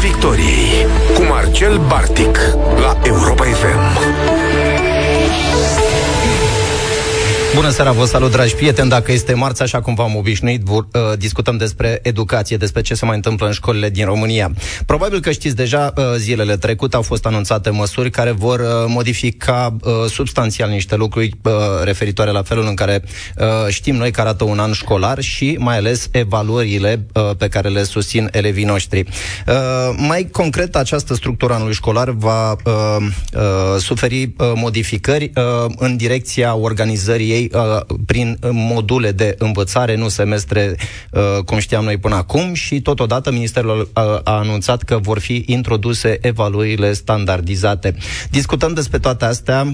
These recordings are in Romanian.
Piața Victoriei cu Marcel Bartic la Europa FM. Bună seara, vă salut, dragi prieteni. Dacă este marți, așa cum v-am obișnuit, discutăm despre educație, despre ce se mai întâmplă în școlile din România. Probabil că știți deja, zilele trecute au fost anunțate măsuri care vor modifica substanțial niște lucruri referitoare la felul în care știm noi că arată un an școlar și mai ales evaluările pe care le susțin elevii noștri. Mai concret, această structură anului școlar va suferi modificări în direcția organizării ei prin module de învățare, nu semestre, cum știam noi până acum, și totodată Ministerul a anunțat că vor fi introduse evaluările standardizate. Discutăm despre toate astea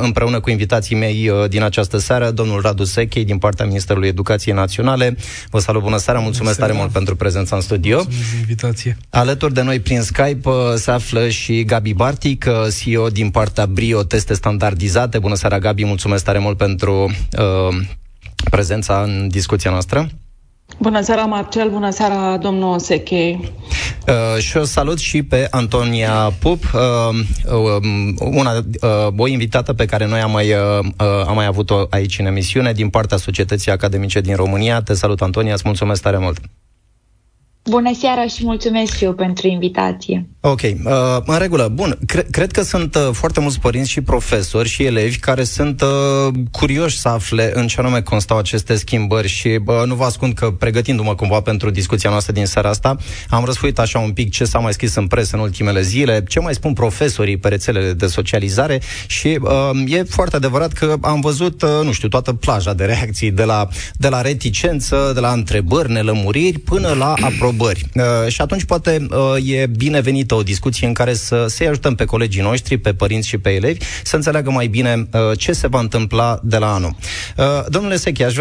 împreună cu invitații mei din această seară, domnul Radu Szekely din partea Ministerului Educației Naționale. Vă salut, bună seara, mulțumesc tare mult pentru prezența în studio. Mulțumesc de invitație. Alături de noi prin Skype se află și Gabi Bartic, CEO din partea Brio Teste Standardizate. Bună seara, Gabi, mulțumesc tare mult pentru prezența în discuția noastră. Bună seara, Marcel, bună seara, domnul Szekely. Și o salut și pe Antonia Pup, o invitată pe care noi am mai avut-o aici în emisiune din partea Societății Academice din România. Te salut, Antonia, îți mulțumesc tare mult. Bună seara și mulțumesc și eu pentru invitație. Ok, în regulă. Bun, cred că sunt foarte mulți părinți și profesori și elevi care sunt curioși să afle în ce anume constau aceste schimbări și nu vă ascund că, pregătindu-mă cumva pentru discuția noastră din seara asta, am răsfoit așa un pic ce s-a mai scris în presă în ultimele zile, ce mai spun profesorii pe rețelele de socializare și e foarte adevărat că am văzut, toată plaja de reacții, de la reticență, de la întrebări, nelămuriri, până la aprobare. Și atunci poate e binevenită o discuție în care să-i ajutăm pe colegii noștri, pe părinți și pe elevi, să înțeleagă mai bine ce se va întâmpla de la anul. Domnule Szekely, aș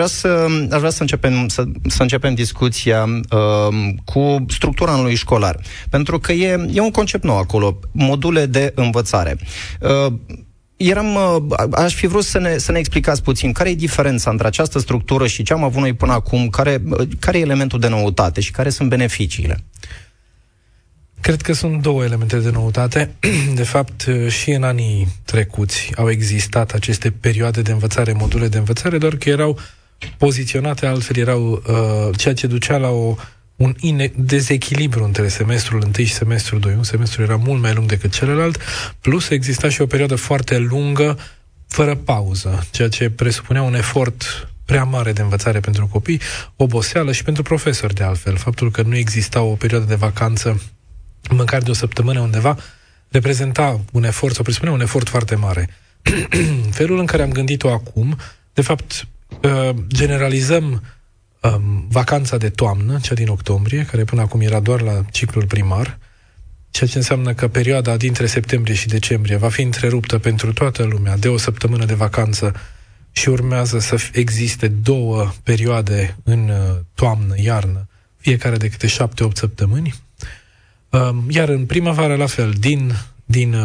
vrea să începem discuția cu structura anului școlar, pentru că e un concept nou acolo, module de învățare. Aș fi vrut să ne explicați puțin care e diferența între această structură și ce am avut noi până acum, care e elementul de noutate și care sunt beneficiile. Cred că sunt două elemente de noutate. De fapt, și în anii trecuți au existat aceste perioade de învățare, module de învățare, doar că erau poziționate altfel, erau ceea ce ducea la un dezechilibru între semestrul 1 și semestrul 2. Un semestru era mult mai lung decât celălalt, plus exista și o perioadă foarte lungă, fără pauză, ceea ce presupunea un efort prea mare de învățare pentru copii, oboseală și pentru profesori, de altfel. Faptul că nu exista o perioadă de vacanță, măcar de o săptămână undeva, reprezenta un efort, sau presupunea un efort foarte mare. Felul în care am gândit-o acum, de fapt, generalizăm vacanța de toamnă, cea din octombrie, care până acum era doar la ciclul primar, ceea ce înseamnă că perioada dintre septembrie și decembrie va fi întreruptă pentru toată lumea de o săptămână de vacanță și urmează să existe două perioade în toamnă-iarnă, fiecare de câte 7-8 săptămâni. Iar în primăvară, la fel, din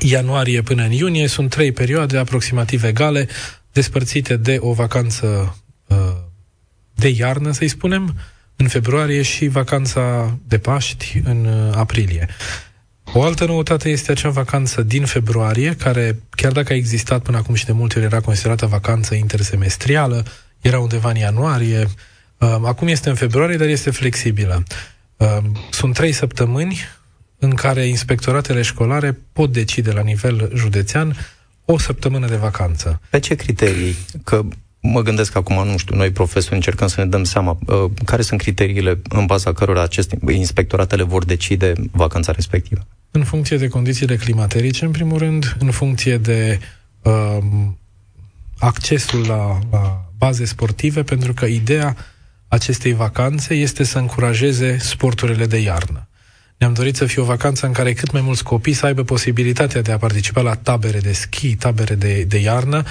ianuarie până în iunie, sunt trei perioade aproximativ egale, despărțite de o vacanță de iarnă, să-i spunem, în februarie și vacanța de Paști în aprilie. O altă noutate este acea vacanță din februarie, care, chiar dacă a existat până acum și de multe ori era considerată vacanță intersemestrială, era undeva în ianuarie, acum este în februarie, dar este flexibilă. Sunt 3 săptămâni în care inspectoratele școlare pot decide la nivel județean o săptămână de vacanță. Pe ce criterii? Că mă gândesc acum, noi profesori încercăm să ne dăm seama care sunt criteriile în baza cărora aceste inspectoratele vor decide vacanța respectivă. În funcție de condițiile climaterice, în primul rând, în funcție de accesul la baze sportive, pentru că ideea acestei vacanțe este să încurajeze sporturile de iarnă. Ne-am dorit să fie o vacanță în care cât mai mulți copii să aibă posibilitatea de a participa la tabere de schi, tabere de iarnă,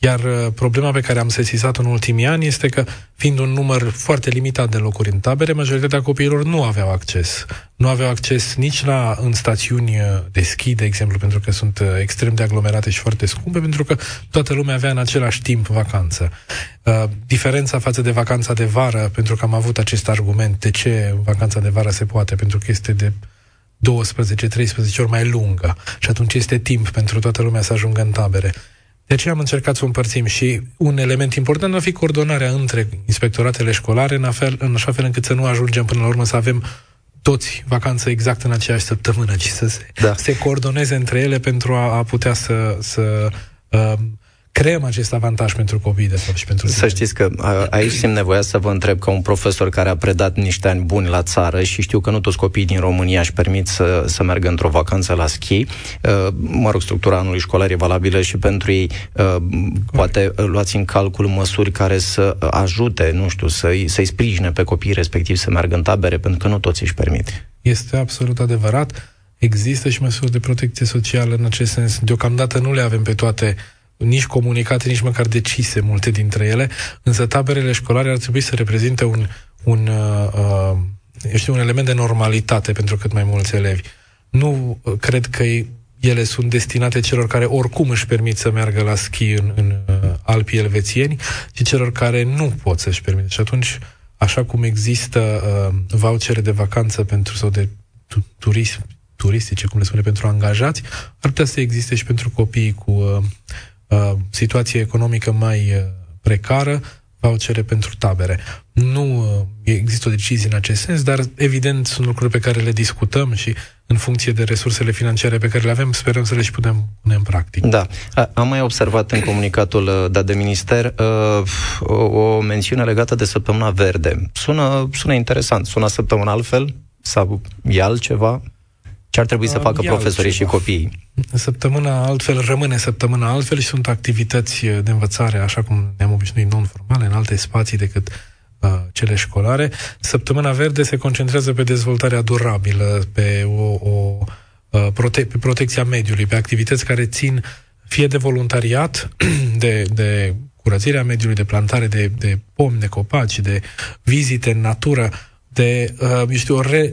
Iar problema pe care am sesizat în ultimii ani este că, fiind un număr foarte limitat de locuri în tabere, majoritatea copiilor nu aveau acces. Nu aveau acces nici în stațiuni de schi, de exemplu, pentru că sunt extrem de aglomerate și foarte scumpe, pentru că toată lumea avea în același timp vacanță. Diferența față de vacanța de vară, pentru că am avut acest argument, de ce vacanța de vară se poate, pentru că este de 12-13 ori mai lungă și atunci este timp pentru toată lumea să ajungă în tabere. De aceea am încercat să o împărțim și un element important va fi coordonarea între inspectoratele școlare, în așa fel încât să nu ajungem până la urmă să avem toți vacanță exact în aceeași săptămână, ci să se coordoneze între ele pentru a putea să creăm acest avantaj pentru copii, de fapt, și pentru tine. Să știți că aici simt nevoia să vă întreb ca un profesor care a predat niște ani buni la țară și știu că nu toți copiii din România își permit să meargă într-o vacanță la schi. Structura anului școlar e valabilă și pentru ei. Poate luați în calcul măsuri care să ajute, să-i sprijine pe copiii respectiv să meargă în tabere, pentru că nu toți își permit. Este absolut adevărat. Există și măsuri de protecție socială în acest sens. Deocamdată nu le avem pe toate nici comunicate, nici măcar decise multe dintre ele, însă taberele școlare ar trebui să reprezinte un element de normalitate pentru cât mai mulți elevi. Nu cred că ele sunt destinate celor care oricum își permit să meargă la schi în Alpii elvețieni, ci celor care nu pot să-și permite. Și atunci, așa cum există vouchere de vacanță sau de turistice, cum le spune, pentru angajați, ar putea să existe și pentru copiii cu situație economică mai precară, vouchere pentru tabere. Nu există o decizie în acest sens, dar evident sunt lucruri pe care le discutăm și în funcție de resursele financiare pe care le avem, sperăm să le și putem pune în practică. Da. Am mai observat în comunicatul dat de minister o mențiune legată de săptămâna verde. Sună interesant. Sună săptămâna altfel? Sau e altceva? Ce ar trebui să facă profesorii și copiii? Săptămâna altfel rămâne săptămâna altfel și sunt activități de învățare, așa cum ne-am obișnuit, non-formale, în alte spații decât cele școlare. Săptămâna verde se concentrează pe dezvoltarea durabilă, pe protecția mediului, pe activități care țin fie de voluntariat, de curățirea mediului, de plantare de pomi, de copaci, de vizite în natură, de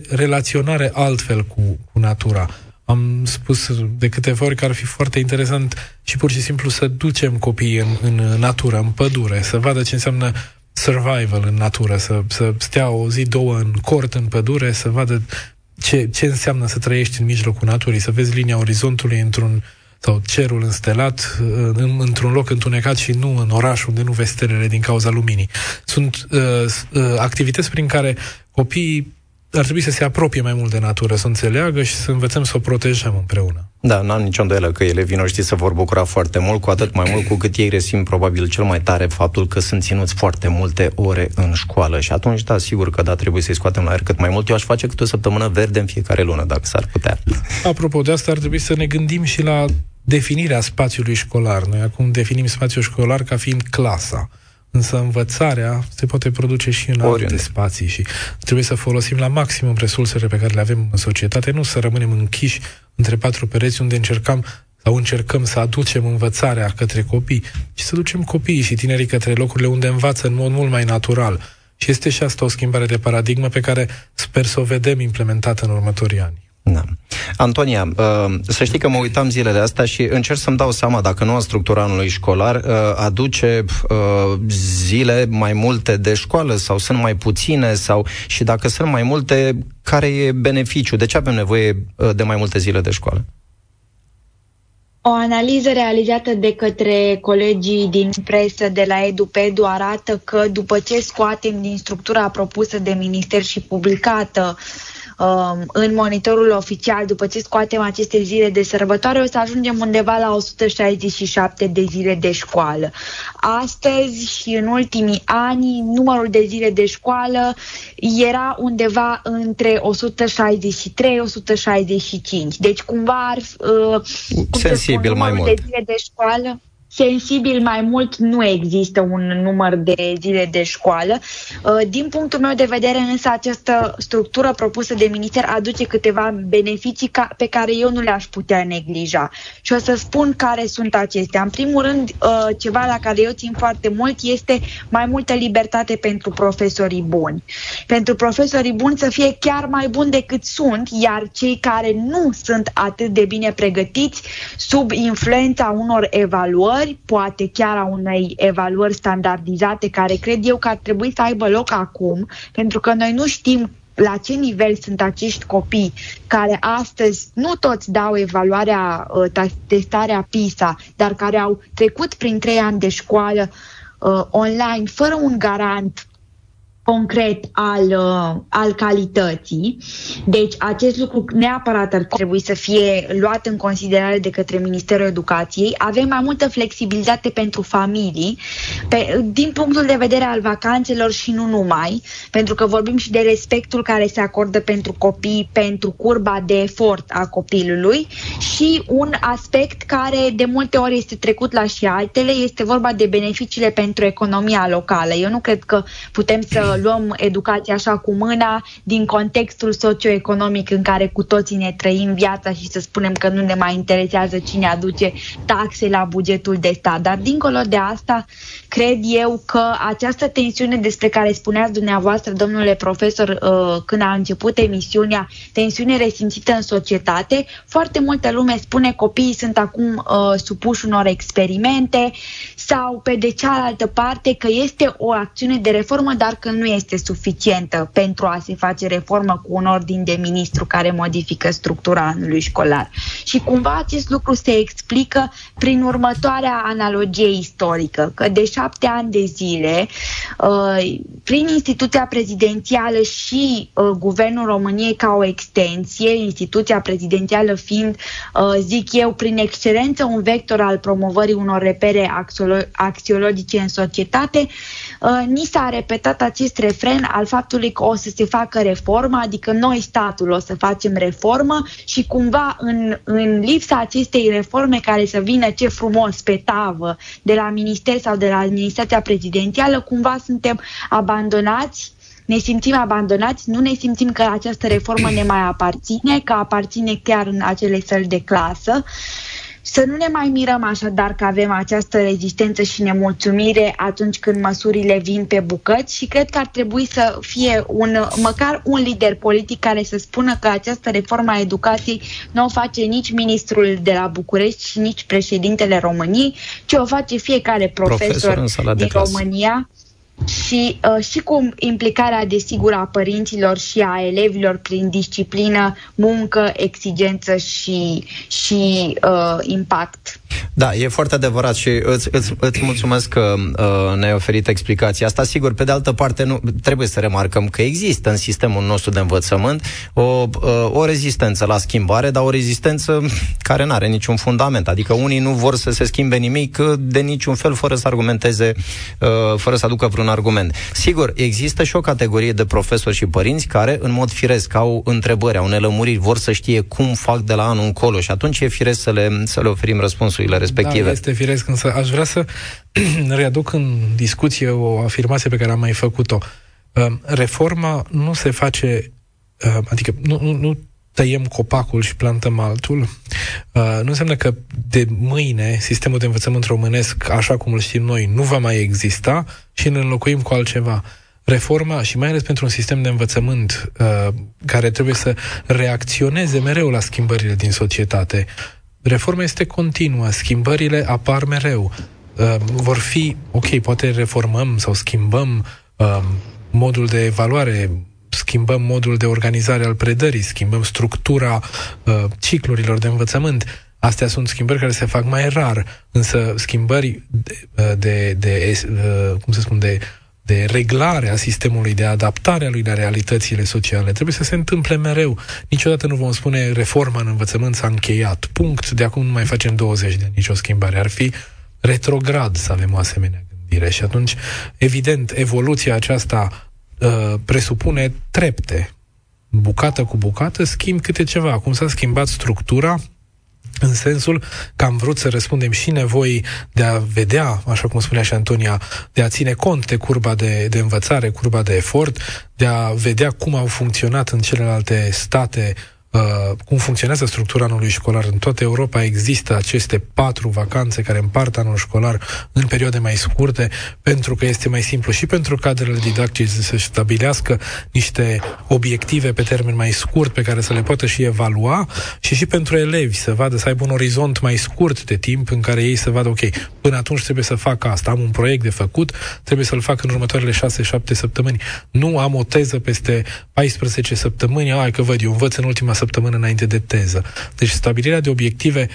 relaționare altfel cu natura. Am spus de câteva ori că ar fi foarte interesant și pur și simplu să ducem copiii în natură, în pădure, să vadă ce înseamnă survival în natură, să stea o zi, două în cort, în pădure, să vadă ce înseamnă să trăiești în mijlocul naturii, să vezi linia orizontului sau cerul înstelat într-un loc întunecat și nu în oraș unde nu vezi stelele din cauza luminii. Sunt activități prin care copiii ar trebui să se apropie mai mult de natură, să înțeleagă și să învățăm să o protejăm împreună. Da, n-am nicio îndoială că elevii noștri se vor bucura foarte mult, cu atât mai mult cu cât ei resimt probabil cel mai tare faptul că sunt ținuți foarte multe ore în școală. Și atunci, da, sigur că da, trebuie să-i scoatem la aer cât mai mult. Eu aș face câte o săptămână verde în fiecare lună, dacă s-ar putea. Apropo de asta, ar trebui să ne gândim și la definirea spațiului școlar. Noi acum definim spațiul școlar ca fiind clasa. Însă învățarea se poate produce și în alte spații și trebuie să folosim la maximum resursele pe care le avem în societate, nu să rămânem închiși între patru pereți unde încercăm să aducem învățarea către copii, ci să ducem copiii și tinerii către locurile unde învață în mod mult mai natural. Și este și asta o schimbare de paradigmă pe care sper să o vedem implementată în următorii ani. Da. Antonia, să știi că mă uitam zilele astea și încerc să-mi dau seama dacă noua structura anului școlar aduce zile mai multe de școală sau sunt mai puține și dacă sunt mai multe, care e beneficiul? De ce avem nevoie de mai multe zile de școală? O analiză realizată de către colegii din presă de la EduPedu arată că după ce scoatem din structura propusă de minister și publicată în monitorul oficial, după ce scoatem aceste zile de sărbătoare, o să ajungem undeva la 167 de zile de școală. Astăzi și în ultimii ani, numărul de zile de școală era undeva între 163-165. Deci cumva sensibil mai mult. De zile de școală sensibil mai mult nu există un număr de zile de școală. Din punctul meu de vedere, însă, această structură propusă de minister aduce câteva beneficii pe care eu nu le-aș putea neglija. Și o să spun care sunt acestea. În primul rând, ceva la care eu țin foarte mult este mai multă libertate pentru profesorii buni. Pentru profesorii buni să fie chiar mai buni decât sunt, iar cei care nu sunt atât de bine pregătiți, sub influența unor evaluări, poate chiar a unei evaluări standardizate, care cred eu că ar trebui să aibă loc acum, pentru că noi nu știm la ce nivel sunt acești copii care astăzi nu toți dau evaluarea, testarea PISA, dar care au trecut prin 3 ani de școală online fără un garant concret al calității. Deci acest lucru neapărat ar trebui să fie luat în considerare de către Ministerul Educației. Avem mai multă flexibilitate pentru familii, din punctul de vedere al vacanțelor și nu numai, pentru că vorbim și de respectul care se acordă pentru copii, pentru curba de efort a copilului, și un aspect care de multe ori este trecut la și altele, este vorba de beneficiile pentru economia locală. Eu nu cred că putem să luăm educația așa cu mâna din contextul socioeconomic în care cu toții ne trăim viața și să spunem că nu ne mai interesează cine aduce taxe la bugetul de stat. Dar dincolo de asta, cred eu că această tensiune despre care spuneați dumneavoastră, domnule profesor, când a început emisiunea, tensiune resimțită în societate, foarte multă lume spune copiii sunt acum supuși unor experimente, sau pe de cealaltă parte că este o acțiune de reformă, dar că nu este suficientă pentru a se face reformă cu un ordin de ministru care modifică structura anului școlar. Și cumva acest lucru se explică prin următoarea analogie istorică, că de 7 ani de zile, prin instituția prezidențială și Guvernul României ca o extensie, instituția prezidențială fiind, zic eu, prin excelență un vector al promovării unor repere axiologice în societate, ni s-a repetat acest refren al faptului că o să se facă reformă, adică noi, statul, o să facem reformă, și cumva în lipsa acestei reforme care să vină, ce frumos, pe tavă de la minister sau de la administrația prezidențială, cumva suntem abandonați, ne simțim abandonați, nu ne simțim că această reformă ne mai aparține, că aparține chiar în acele săli de clasă. Să nu ne mai mirăm așadar că avem această rezistență și nemulțumire atunci când măsurile vin pe bucăți, și cred că ar trebui să fie măcar un lider politic care să spună că această reformă a educației nu o face nici ministrul de la București și nici președintele României, ci o face fiecare profesor din România. Și cu implicarea, desigur, a părinților și a elevilor prin disciplină, muncă, exigență și impact. Da, e foarte adevărat și îți mulțumesc că ne-ai oferit explicația asta. Sigur, pe de altă parte, trebuie să remarcăm că există în sistemul nostru de învățământ o rezistență la schimbare, dar o rezistență care nu are niciun fundament. Adică unii nu vor să se schimbe nimic de niciun fel, fără să argumenteze, fără să aducă vreun argument. Sigur, există și o categorie de profesori și părinți care, în mod firesc, au întrebări, au nelămuriri, vor să știe cum fac de la anul încolo, și atunci e firesc să le oferim răspunsurile respective. Da, este firesc, însă aș vrea să readuc în discuție o afirmație pe care am mai făcut-o. Reforma nu se face, adică nu tăiem copacul și plantăm altul. Nu înseamnă că de mâine sistemul de învățământ românesc, așa cum îl știm noi, nu va mai exista și ne înlocuim cu altceva. Reforma, și mai ales pentru un sistem de învățământ care trebuie să reacționeze mereu la schimbările din societate, reforma este continuă, schimbările apar mereu. Vor fi, ok, poate reformăm sau schimbăm modul de evaluare, schimbăm modul de organizare al predării, schimbăm structura ciclurilor de învățământ. Astea sunt schimbări care se fac mai rar, însă schimbări de reglare a sistemului, de adaptare a lui la realitățile sociale, trebuie să se întâmple mereu. Niciodată nu vom spune reforma în învățământ s-a încheiat, punct, de acum nu mai facem 20 de ani nicio schimbare. Ar fi retrograd să avem o asemenea gândire și atunci, evident, evoluția aceasta presupune trepte, bucată cu bucată, schimb câte ceva. Acum s-a schimbat structura, în sensul că am vrut să răspundem și nevoii de a vedea, așa cum spunea și Antonia, de a ține cont de curba de învățare, curba de efort, de a vedea cum au funcționat în celelalte state, cum funcționează structura anului școlar. În toată Europa există aceste 4 vacanțe care împart anul școlar în perioade mai scurte, pentru că este mai simplu și pentru cadrele didactice să stabilească niște obiective pe termen mai scurt pe care să le poată și evalua, și pentru elevi să vadă, să aibă un orizont mai scurt de timp în care ei să vadă, ok, până atunci trebuie să fac asta, am un proiect de făcut, trebuie să-l fac în următoarele 6-7 săptămâni. Nu am o teză peste 14 săptămâni, că văd, eu învăț în ultima săptămână înainte de teză. Deci stabilirea de obiective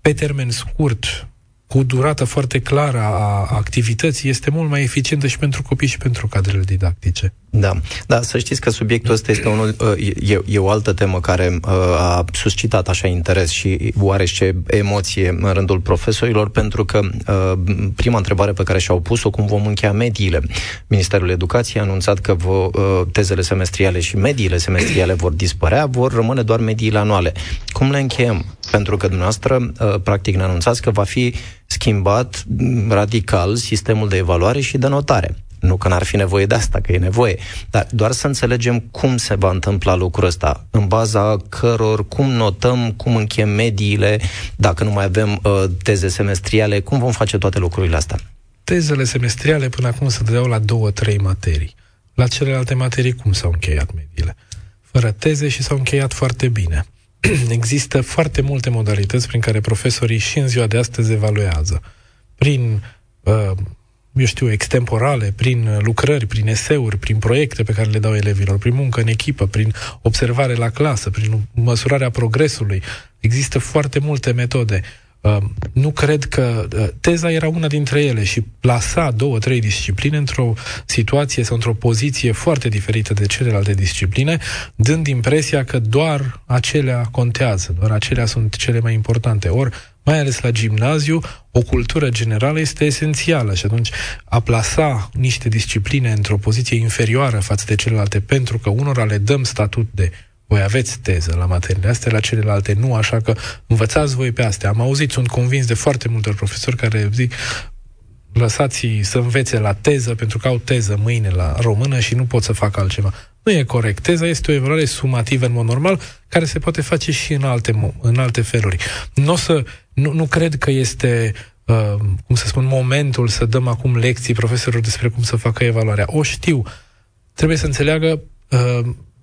pe termen scurt, cu durată foarte clară a activității, este mult mai eficientă și pentru copii și pentru cadrele didactice. Da, să știți că subiectul ăsta este o altă temă care a suscitat așa interes și oarește emoție în rândul profesorilor, pentru că prima întrebare pe care și-au pus-o, cum vom încheia mediile. Ministerul Educației a anunțat că tezele semestriale și mediile semestriale vor dispărea, vor rămâne doar mediile anuale. Cum le încheiem? Pentru că dumneavoastră, practic, ne anunțați că va fi schimbat radical sistemul de evaluare și de notare. Nu că n-ar fi nevoie de asta, că e nevoie, dar doar să înțelegem cum se va întâmpla lucrul ăsta, în baza căror, cum notăm, cum încheiem mediile, dacă nu mai avem teze semestriale, cum vom face toate lucrurile astea? Tezele semestriale până acum se dădeau la 2-3 materii. La celelalte materii cum s-au încheiat mediile? Fără teze și s-au încheiat foarte bine. Există foarte multe modalități prin care profesorii și în ziua de astăzi evaluează. Prin extemporale, prin lucrări, prin eseuri, prin proiecte pe care le dau elevilor, prin muncă în echipă, prin observare la clasă, prin măsurarea progresului. Există foarte multe metode. Nu cred că teza era una dintre ele și plasa 2-3 discipline într-o situație sau într-o poziție foarte diferită de celelalte discipline, dând impresia că doar acelea contează, doar acelea sunt cele mai importante. Ori, mai ales la gimnaziu, o cultură generală este esențială și atunci a plasa niște discipline într-o poziție inferioară față de celelalte, pentru că unora le dăm statut de voi aveți teză la materiile astea, la celelalte nu, așa că învățați voi pe astea. Am auzit, sunt convins de foarte multor profesori care zic lăsați-i să învețe la teză pentru că au teză mâine la română și nu pot să facă altceva. Nu e corect. Teza este o evaluare sumativă în mod normal, care se poate face și în alte feluri. Nu cred că este momentul să dăm acum lecții profesorilor despre cum să facă evaluarea. O știu. Trebuie să înțeleagă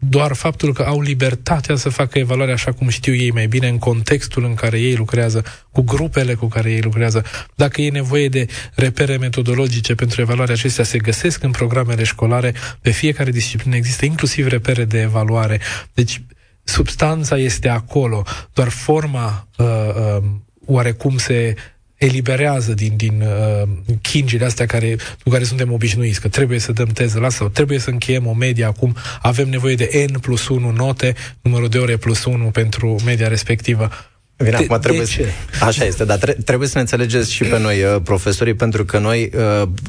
doar faptul că au libertatea să facă evaluarea așa cum știu ei mai bine, în contextul în care ei lucrează, cu grupele cu care ei lucrează. Dacă e nevoie de repere metodologice pentru evaluare, acestea se găsesc în programele școlare, pe fiecare disciplină există inclusiv repere de evaluare. Deci substanța este acolo, doar forma oarecum se eliberează din chingile astea cu care suntem obișnuiți, că trebuie să dăm teză la asta, sau trebuie să încheiem o medie acum, avem nevoie de N+1 note, numărul de ore +1 pentru media respectivă. Bine, acum trebuie să... Așa este, dar trebuie să ne înțelegeți și pe noi, profesorii, pentru că noi,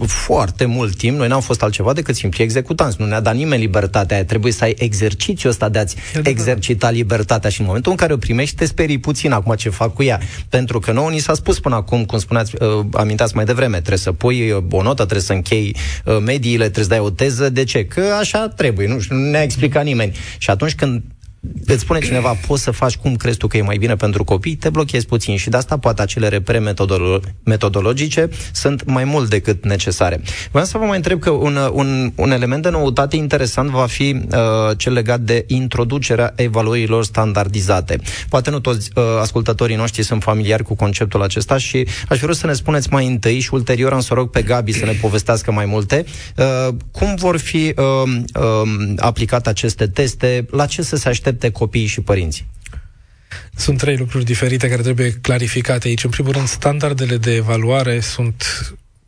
foarte mult timp, noi n-am fost altceva decât simpli executanți. Nu ne-a dat nimeni libertatea aia. Trebuie să ai exercițiul ăsta de a-ți exercita libertatea și în momentul în care o primești, te sperii puțin acum ce fac cu ea. Pentru că nouă ni s-a spus până acum, cum spuneați, amintați mai devreme, trebuie să pui o notă, trebuie să închei mediile, trebuie să dai o teză. De ce? Că așa trebuie, nu ne-a explicat nimeni. Și atunci când îți spune cineva, poți să faci cum crezi tu că e mai bine pentru copii, te blochezi puțin și de asta poate acele repere metodologice sunt mai mult decât necesare. Vreau să vă mai întreb că un element de noutate interesant va fi cel legat de introducerea evaluărilor standardizate. Poate nu toți ascultătorii noștri sunt familiari cu conceptul acesta și aș vrea să ne spuneți mai întâi și ulterior am să rog pe Gabi să ne povestească mai multe. Cum vor fi aplicate aceste teste? La ce să se aștepte de copiii și părinții? Sunt 3 lucruri diferite care trebuie clarificate aici. În primul rând, standardele de evaluare sunt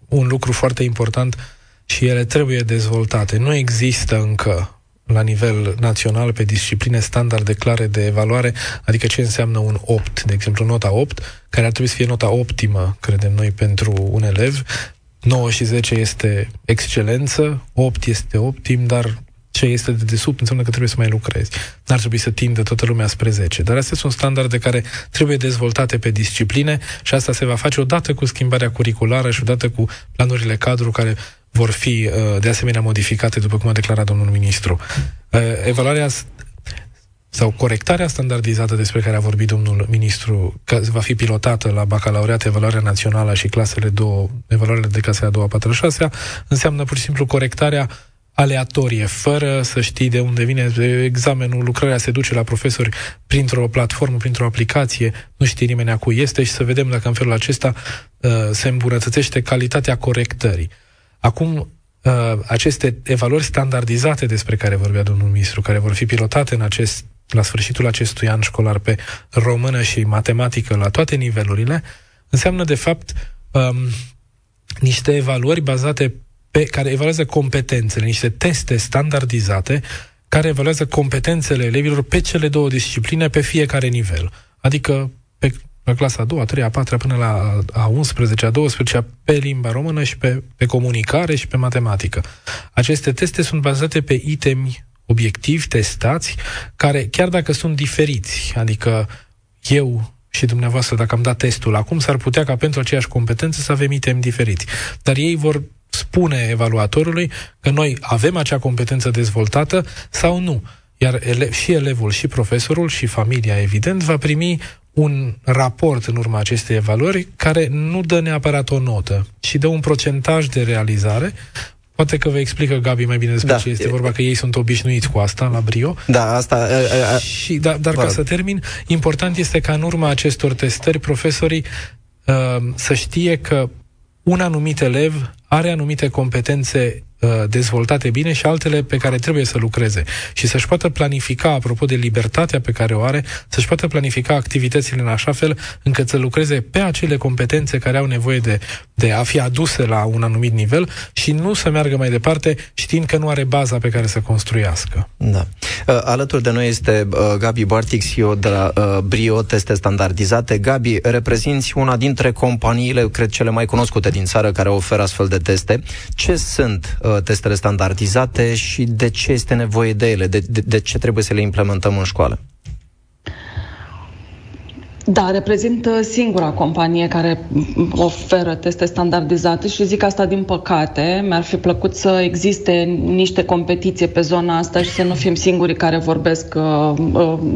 un lucru foarte important și ele trebuie dezvoltate. Nu există încă la nivel național pe discipline standarde clare de evaluare, adică ce înseamnă un 8, de exemplu nota 8, care ar trebui să fie nota optimă, credem noi, pentru un elev. 9 și 10 este excelență, 8 este optim, dar ce este de desubt înseamnă că trebuie să mai lucrezi. N-ar trebui să tindă toată lumea spre 10. Dar astea sunt standarde care trebuie dezvoltate pe discipline și asta se va face odată cu schimbarea curriculară și odată cu planurile cadru care vor fi de asemenea modificate, după cum a declarat domnul ministru. Evaluarea sau corectarea standardizată despre care a vorbit domnul ministru, că va fi pilotată la bacalaureat, evaluarea națională și evaluările de clasele a doua, a patra, a șasea, înseamnă pur și simplu corectarea aleatorie, fără să știi de unde vine examenul, lucrarea se duce la profesori printr-o platformă, printr-o aplicație, nu știe nimeni a cui este și să vedem dacă în felul acesta se îmbunătățește calitatea corectării. Acum, aceste evaluări standardizate despre care vorbea domnul ministru, care vor fi pilotate la sfârșitul acestui an școlar pe română și matematică la toate nivelurile, înseamnă de fapt niște evaluări bazate care evaluează competențele, niște teste standardizate care evaluează competențele elevilor pe cele două discipline pe fiecare nivel. Adică la clasa a doua, a treia, a patra, până la a 11-a, a 12-a, pe limba română și pe comunicare și pe matematică. Aceste teste sunt bazate pe itemi obiectivi, testați, care, chiar dacă sunt diferiți, adică eu și dumneavoastră, dacă am dat testul acum, s-ar putea ca pentru aceeași competență să avem itemi diferiți. Dar ei vor spune evaluatorului că noi avem acea competență dezvoltată sau nu. Iar și elevul, și profesorul, și familia, evident, va primi un raport în urma acestei evaluări care nu dă neapărat o notă, ci dă un procentaj de realizare. Poate că vă explică Gabi mai bine despre ce este vorba, că ei sunt obișnuiți cu asta la Brio. Dar ca să termin, important este ca în urma acestor testări profesorii să știe că un anumit elev are anumite competențe dezvoltate bine și altele pe care trebuie să lucreze și să-și poată planifica, apropo de libertatea pe care o are, să-și poată planifica activitățile în așa fel încât să lucreze pe acele competențe care au nevoie de a fi aduse la un anumit nivel și nu să meargă mai departe știind că nu are baza pe care să construiască. Da. Alături de noi este Gabi Bartic, CEO de la Brio Teste Standardizate. Gabi, reprezinți una dintre companiile, cred, cele mai cunoscute din țară care oferă astfel de teste. Ce sunt testele standardizate și de ce este nevoie de ele? De ce trebuie să le implementăm în școală? Da, reprezint singura companie care oferă teste standardizate și zic asta din păcate. Mi-ar fi plăcut să existe niște competiție pe zona asta și să nu fim singurii care vorbesc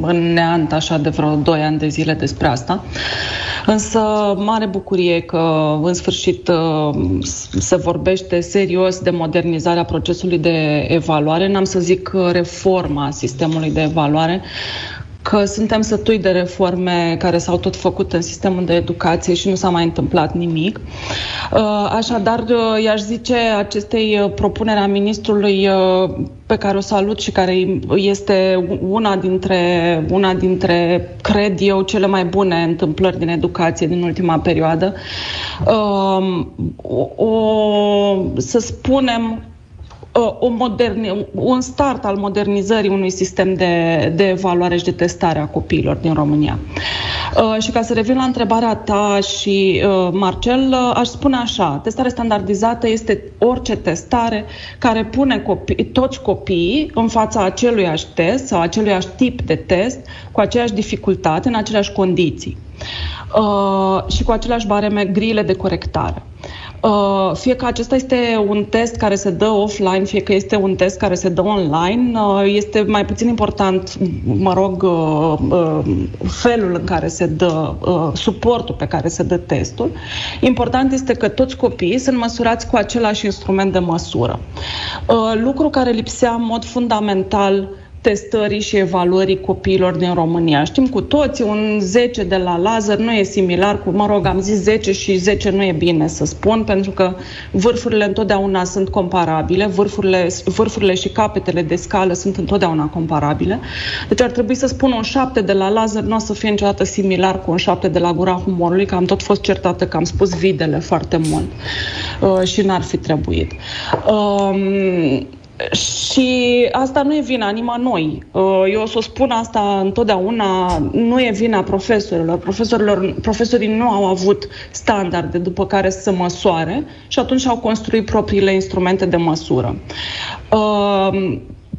în neant așa de vreo 2 ani de zile despre asta. Însă mare bucurie că în sfârșit se vorbește serios de modernizarea procesului de evaluare, n-am să zic reforma sistemului de evaluare, că suntem sătui de reforme care s-au tot făcut în sistemul de educație și nu s-a mai întâmplat nimic. Așadar, i-aș zice acestei propuneri a ministrului, pe care o salut și care este una dintre, cred eu, cele mai bune întâmplări din educație din ultima perioadă, să spunem, un start al modernizării unui sistem de evaluare și de testare a copiilor din România. Și ca să revin la întrebarea ta și Marcel, aș spune așa, testare standardizată este orice testare care pune toți copiii în fața aceluiași test sau aceluiași tip de test, cu aceeași dificultate, în aceleași condiții și cu aceleași bareme grile de corectare. Fie că acesta este un test care se dă offline, fie că este un test care se dă online, este mai puțin important, felul în care se dă, suportul pe care se dă testul. Important este că toți copiii sunt măsurați cu același instrument de măsură. Lucru care lipsea în mod fundamental testării și evaluării copiilor din România. Știm cu toții, un 10 de la laser nu e similar cu, am zis 10 și 10 nu e bine să spun, pentru că vârfurile întotdeauna sunt comparabile, vârfurile și capetele de scală sunt întotdeauna comparabile. Deci ar trebui să spun un 7 de la laser nu o să fie niciodată similar cu un 7 de la Gura Humorului, că am tot fost certată că am spus videle foarte mult și n-ar fi trebuit. Și asta nu e vina nimănui. Eu o să spun asta întotdeauna, nu e vina profesorilor. Profesorii nu au avut standarde după care să măsoare și atunci au construit propriile instrumente de măsură.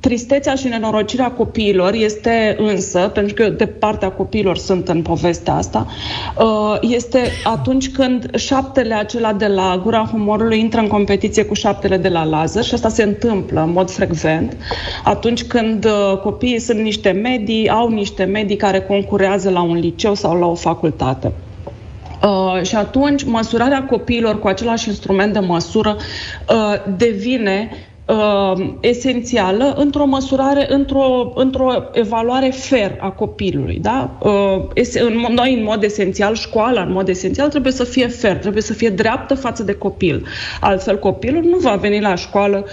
Tristețea și nenorocirea copiilor este însă, pentru că eu de partea copiilor sunt în povestea asta, este atunci când șaptele acela de la Gura Humorului intră în competiție cu șaptele de la Lazăr, și asta se întâmplă în mod frecvent, atunci când copiii sunt niște medii, au niște medii care concurează la un liceu sau la o facultate. Și atunci măsurarea copiilor cu același instrument de măsură devine esențială într-o măsurare, într-o evaluare fair a copilului. Da? Noi, în mod esențial, școala, în mod esențial, trebuie să fie fair, trebuie să fie dreaptă față de copil. Altfel, copilul nu va veni la școală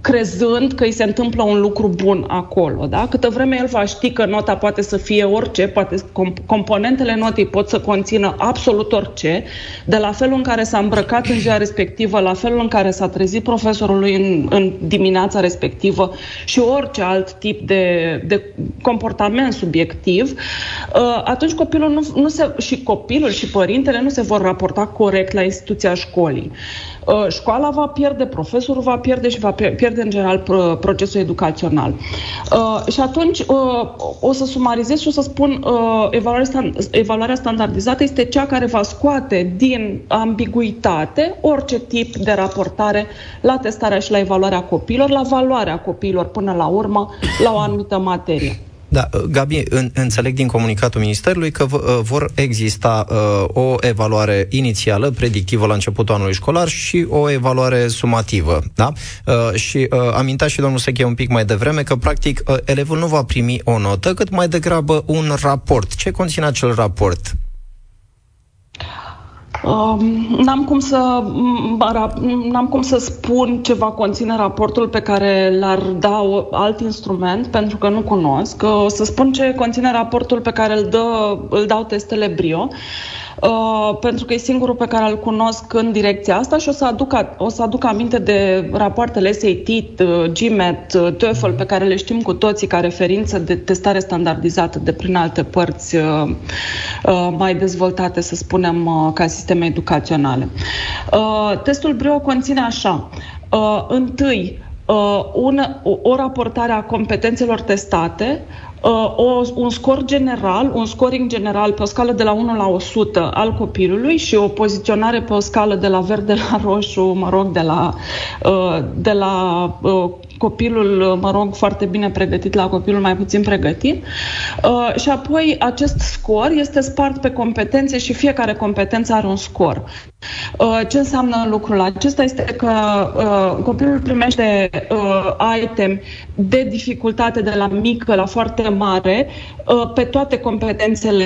crezând că îi se întâmplă un lucru bun acolo, da? Câtă vreme el va ști că nota poate să fie orice, poate componentele notei pot să conțină absolut orice, de la felul în care s-a îmbrăcat în ziua respectivă, la felul în care s-a trezit profesorul lui în dimineața respectivă și orice alt tip de comportament subiectiv, atunci copilul și copilul și părintele nu se vor raporta corect la instituția școlii. Școala va pierde, profesorul va pierde și va pierde în general procesul educațional. Și atunci o să sumarizez și o să spun evaluarea standardizată este cea care va scoate din ambiguitate orice tip de raportare la testarea și la evaluarea copiilor, la valoarea copiilor până la urmă la o anumită materie. Da, Gabi, înțeleg din comunicatul Ministerului că vor exista o evaluare inițială, predictivă la începutul anului școlar și o evaluare sumativă, da? Și amintea și domnul Szekely un pic mai devreme că, practic, elevul nu va primi o notă, cât mai degrabă un raport. Ce conține acel raport? N-am cum să spun ce va conține raportul pe care l-ar da alt instrument, pentru că nu cunosc. O să spun ce conține raportul pe care îl dau testele Brio, pentru că e singurul pe care îl cunosc în direcția asta și o să aduc aminte de rapoartele SAT, GMAT, TOEFL, pe care le știm cu toții ca referință de testare standardizată de prin alte părți mai dezvoltate, să spunem, ca sisteme educaționale. Testul Brio conține așa. Întâi, o raportare a competențelor testate, un scor general, un scoring general pe o scală de la 1 la 100 al copilului și o poziționare pe o scală de la verde la roșu, de la copilul, foarte bine pregătit la copilul mai puțin pregătit. Și apoi acest scor este spart pe competențe și fiecare competență are un scor. Ce înseamnă lucrul acesta este că copilul primește item de dificultate de la mică la foarte mare pe toate competențele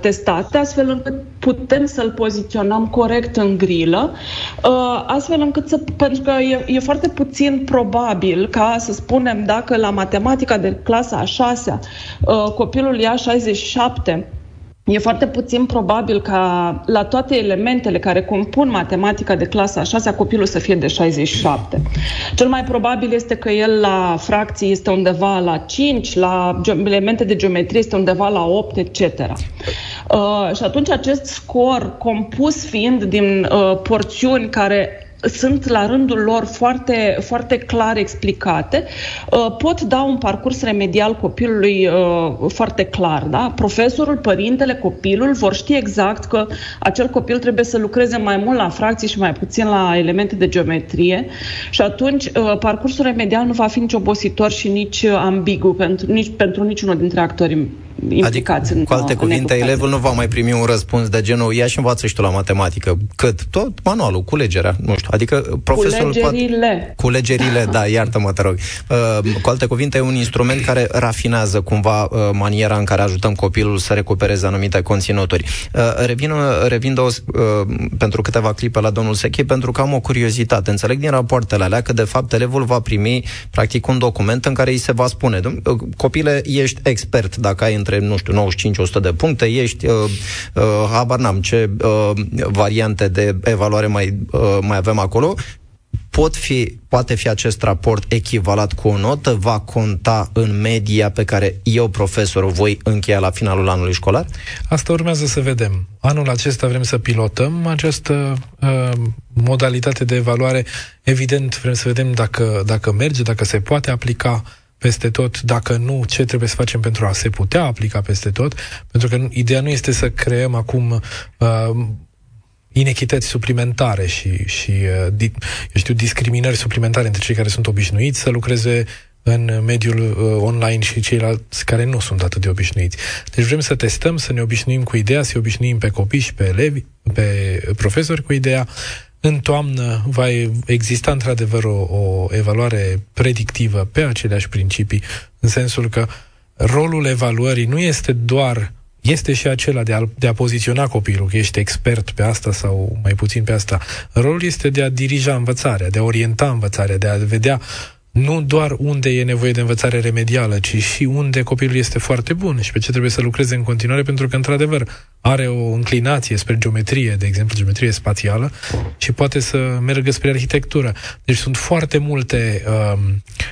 testate, astfel încât putem să-l poziționăm corect în grilă, astfel încât pentru că e foarte puțin probabil ca, să spunem, dacă la matematica de clasa a 6-a copilul ia 67, e foarte puțin probabil ca la toate elementele care compun matematica de clasa a 6-a copilul să fie de 67. Cel mai probabil este că el la fracții este undeva la 5, la elemente de geometrie este undeva la 8, etc. Și atunci acest scor, compus fiind din porțiuni care sunt la rândul lor foarte, foarte clar explicate, pot da un parcurs remedial copilului foarte clar. Da? Profesorul, părintele, copilul vor ști exact că acel copil trebuie să lucreze mai mult la fracții și mai puțin la elemente de geometrie și atunci parcursul remedial nu va fi nici obositor și nici ambigu pentru niciunul dintre actorii implicați. Adică, cu alte cuvinte, elevul nu va mai primi un răspuns de genul ia și învață și tu la matematică, cât tot manualul, culegerea, nu știu. Adică profesorul Culegerile, da, iartă-mă, te rog. Cu alte cuvinte, e un instrument care rafinează cumva maniera în care ajutăm copilul să recupereze anumite conținuturi. Revin pentru câteva clipe la domnul Szekely, pentru că am o curiozitate. Înțeleg din rapoartele alea că, de fapt, elevul va primi, practic, un document în care îi se va spune copile, ești expert dacă ai între, nu știu, 95-100 de puncte, ești, habar n-am ce variante de evaluare mai avem acolo, Poate fi acest raport echivalat cu o notă? Va conta în media pe care eu, profesorul, voi încheia la finalul anului școlar? Asta urmează să vedem. Anul acesta vrem să pilotăm această modalitate de evaluare. Evident, vrem să vedem dacă merge, dacă se poate aplica peste tot, dacă nu, ce trebuie să facem pentru a se putea aplica peste tot, pentru că ideea nu este să creăm acum inechități suplimentare și discriminări suplimentare între cei care sunt obișnuiți să lucreze în mediul online și ceilalți care nu sunt atât de obișnuiți. Deci vrem să testăm, să ne obișnuim cu ideea, să obișnuim pe copii și pe elevi, pe profesori cu ideea. În toamnă va exista într-adevăr o evaluare predictivă pe aceleași principii, în sensul că rolul evaluării nu este doar, este și acela de a poziționa copilul, că ești expert pe asta sau mai puțin pe asta. Rolul este de a dirija învățarea, de a orienta învățarea, de a vedea nu doar unde e nevoie de învățare remedială, ci și unde copilul este foarte bun și pe ce trebuie să lucreze în continuare, pentru că, într-adevăr, are o înclinație spre geometrie, de exemplu, geometrie spațială, și poate să meargă spre arhitectură. Deci sunt foarte multe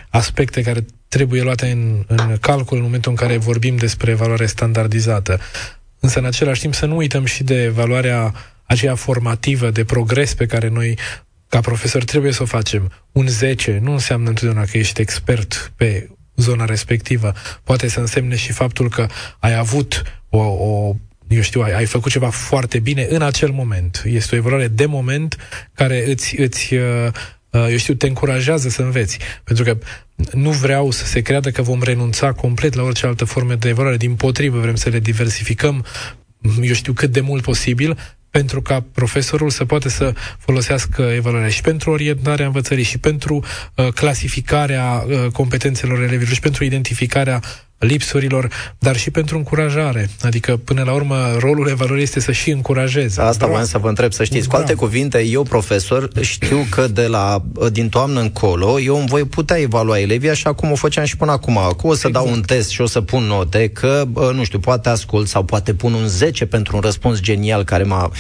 aspecte care trebuie luate în calcul în momentul în care vorbim despre evaluare standardizată. Însă, în același timp, să nu uităm și de evaluarea aceea formativă, de progres pe care noi, ca profesori, trebuie să o facem. Un 10 nu înseamnă întotdeauna că ești expert pe zona respectivă. Poate să însemne și faptul că ai avut ai făcut ceva foarte bine în acel moment. Este o evaluare de moment care te încurajează să înveți. Pentru că nu vreau să se creadă că vom renunța complet la orice altă formă de evaluare. Dimpotrivă, vrem să le diversificăm, cât de mult posibil, pentru ca profesorul să poată să folosească evaluarea și pentru orientarea învățării, și pentru clasificarea competențelor elevilor, și pentru identificarea lipsurilor, dar și pentru încurajare. Adică, până la urmă, rolul evaluării este să și încurajeze. Asta voiam să vă întreb, să știți. Cu alte cuvinte, eu, profesor, știu că din toamnă încolo eu îmi voi putea evalua elevii așa cum o făceam și până acum. Acum o să dau un test și o să pun note că, nu știu, poate ascult sau poate pun un 10 pentru un răspuns genial care m-a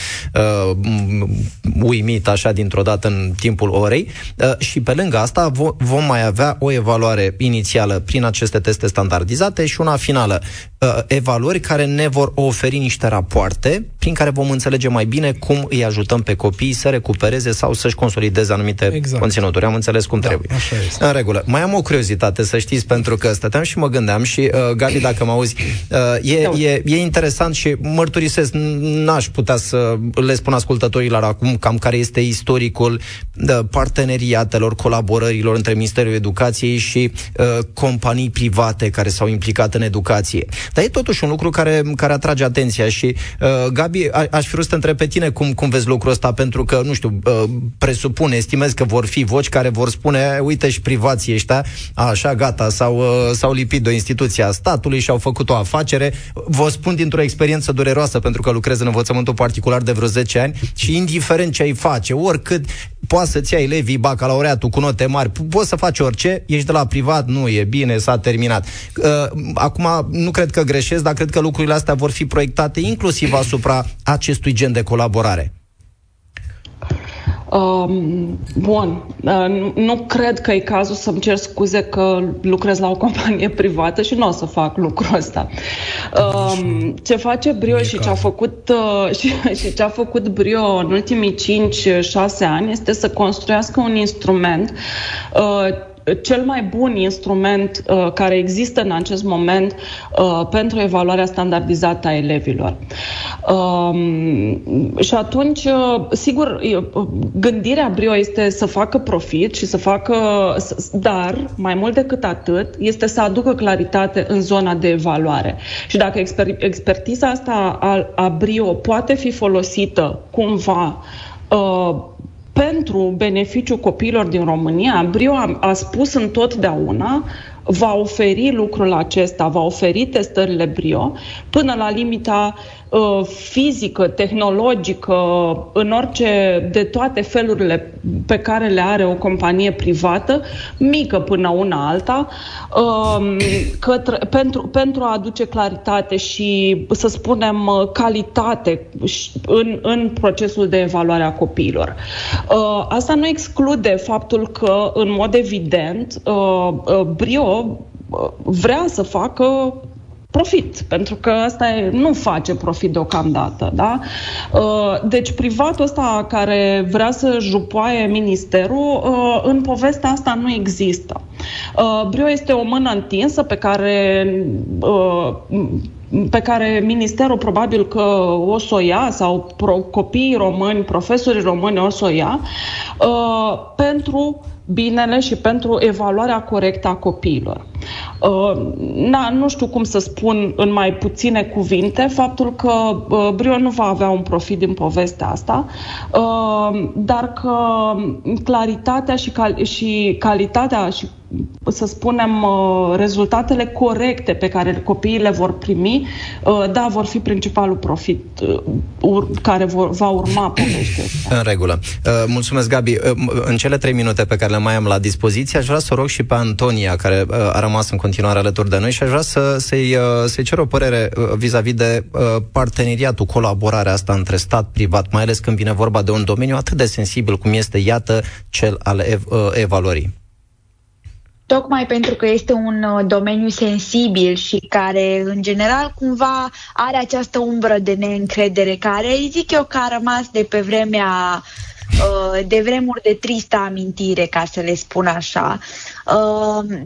uimit așa dintr-o dată în timpul orei. Și pe lângă asta vom mai avea o evaluare inițială prin aceste teste standardizate și una finală. Evaluări care ne vor oferi niște rapoarte prin care vom înțelege mai bine cum îi ajutăm pe copii să recupereze sau să-și consolideze anumite conținuturi. Am înțeles cum trebuie. În regulă. Mai am o curiozitate, să știți, pentru că stăteam și mă gândeam și, Gabi, dacă mă auzi, e interesant și mărturisesc, n-aș putea să le spun ascultătorilor acum cam care este istoricul parteneriatelor, colaborărilor între Ministerul Educației și companii private care s-au implicat în educație. Dar e totuși un lucru care atrage atenția și, Gabi, aș fi vrut să te întreb pe tine cum vezi lucrul ăsta, pentru că, nu știu, estimez că vor fi voci care vor spune, uite și privații ăștia, așa, gata, s-au lipit de o instituție a statului și au făcut o afacere. Vă spun dintr-o experiență dureroasă, pentru că lucrez în învățământul particular de vreo 10 ani și indiferent ce ai face, oricât poate să-ți ia elevii bacalaureatul cu note mari, poți să faci orice, ești de la privat, nu e bine, s-a terminat. Acum, nu cred că greșesc, dar cred că lucrurile astea vor fi proiectate inclusiv asupra acestui gen de colaborare. Nu cred că e cazul să-mi cer scuze că lucrez la o companie privată și nu o să fac lucrul ăsta. Ce face Brio și ce a făcut Brio în ultimii 5-6 ani este să construiască un instrument, cel mai bun instrument care există în acest moment pentru evaluarea standardizată a elevilor. Și atunci, sigur, gândirea Brio este să facă profit și să facă, dar mai mult decât atât, este să aducă claritate în zona de evaluare. Și dacă expertiza asta a Brio poate fi folosită cumva pentru beneficiul copiilor din România, Brio a spus întotdeauna va oferi lucrul acesta, va oferi testările Brio până la limita fizică, tehnologică, în orice, de toate felurile pe care le are o companie privată, mică până una alta, pentru a aduce claritate și, să spunem, calitate în procesul de evaluare a copiilor. Asta nu exclude faptul că, în mod evident, Brio vrea să facă profit, pentru că asta nu face profit deocamdată. Da? Deci privatul ăsta care vrea să jupoaie ministerul, în povestea asta nu există. Brio este o mână întinsă pe care ministerul probabil că o să o ia, sau copiii români, profesorii români o să o ia, pentru binele și pentru evaluarea corectă a copiilor. Nu știu cum să spun în mai puține cuvinte faptul că Brio nu va avea un profit din povestea asta, dar că claritatea și calitatea și, să spunem, rezultatele corecte pe care copiii le vor primi, vor fi principalul profit care va urma povestea asta. În regulă. Mulțumesc, Gabi. În cele 3 minute pe care le mai am la dispoziție, aș vrea să o rog și pe Antonia, care a rămas în continuare alături de noi, și aș vrea să-i cer o părere vis-a-vis de parteneriatul, colaborarea asta între stat, privat, mai ales când vine vorba de un domeniu atât de sensibil cum este, iată, cel al evaluării. Tocmai pentru că este un domeniu sensibil și care, în general, cumva are această umbră de neîncredere care, zic eu, că a rămas de vremuri de tristă amintire, ca să le spun așa.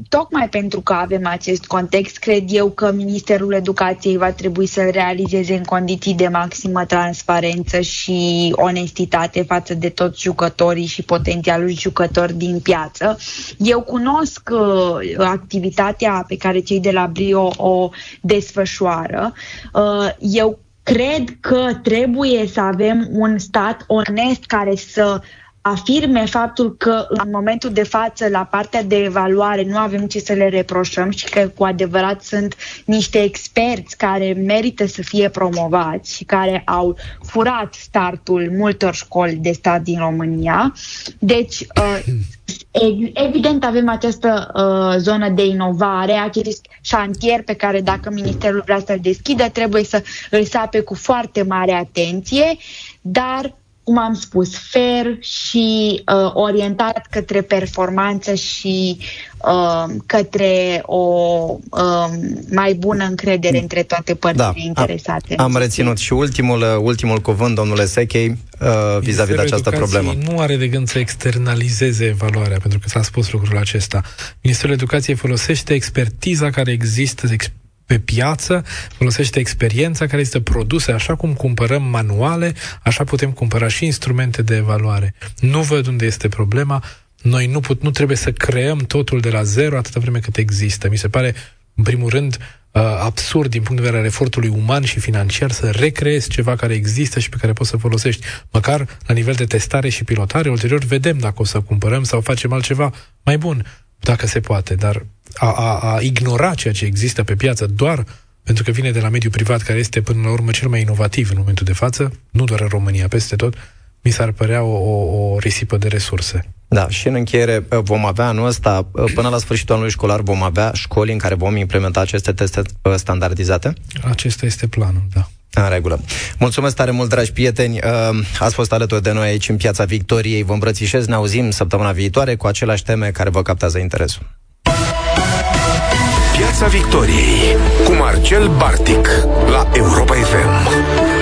Tocmai pentru că avem acest context, cred eu că Ministerul Educației va trebui să-l realizeze în condiții de maximă transparență și onestitate față de toți jucătorii și potențialul jucători din piață. Eu cunosc activitatea pe care cei de la Brio o desfășoară. Cred că trebuie să avem un stat onest care să afirme faptul că în momentul de față, la partea de evaluare, nu avem ce să le reproșăm și că cu adevărat sunt niște experți care merită să fie promovați și care au furat startul multor școli de stat din România. Deci, evident, avem această zonă de inovare, acest șantier pe care, dacă ministerul vrea să-l deschidă, trebuie să îl sape cu foarte mare atenție, dar, cum am spus, fair și orientat către performanță și către o mai bună încredere între toate părțile interesate. Am reținut și ultimul cuvânt, domnule Szekely, vis-a-vis de această problemă. Nu are de gând să externalizeze evaluarea, pentru că s-a spus lucrul acesta. Ministerul Educației folosește expertiza care există, pe piață, folosește experiența care este produsă, așa cum cumpărăm manuale, așa putem cumpăra și instrumente de evaluare. Nu văd unde este problema, noi nu trebuie să creăm totul de la zero atâta vreme cât există. Mi se pare, în primul rând, absurd din punct de vedere al efortului uman și financiar să recreezi ceva care există și pe care poți să folosești, măcar la nivel de testare și pilotare, ulterior vedem dacă o să cumpărăm sau facem altceva mai bun, dacă se poate, dar a ignora ceea ce există pe piață doar pentru că vine de la mediul privat, care este până la urmă cel mai inovativ în momentul de față, nu doar în România, peste tot, mi s-ar părea o risipă de resurse. Da, și în încheiere, vom avea anul ăsta, până la sfârșitul anului școlar, vom avea școli în care vom implementa aceste teste standardizate? Acesta este planul, da. În regulă. Mulțumesc tare mult, dragi prieteni. Ați fost alături de noi aici în Piața Victoriei. Vă îmbrățișez, ne auzim săptămâna viitoare cu aceleași teme care vă captează interesul. Piața Victoriei cu Marcel Bartic la Europa FM.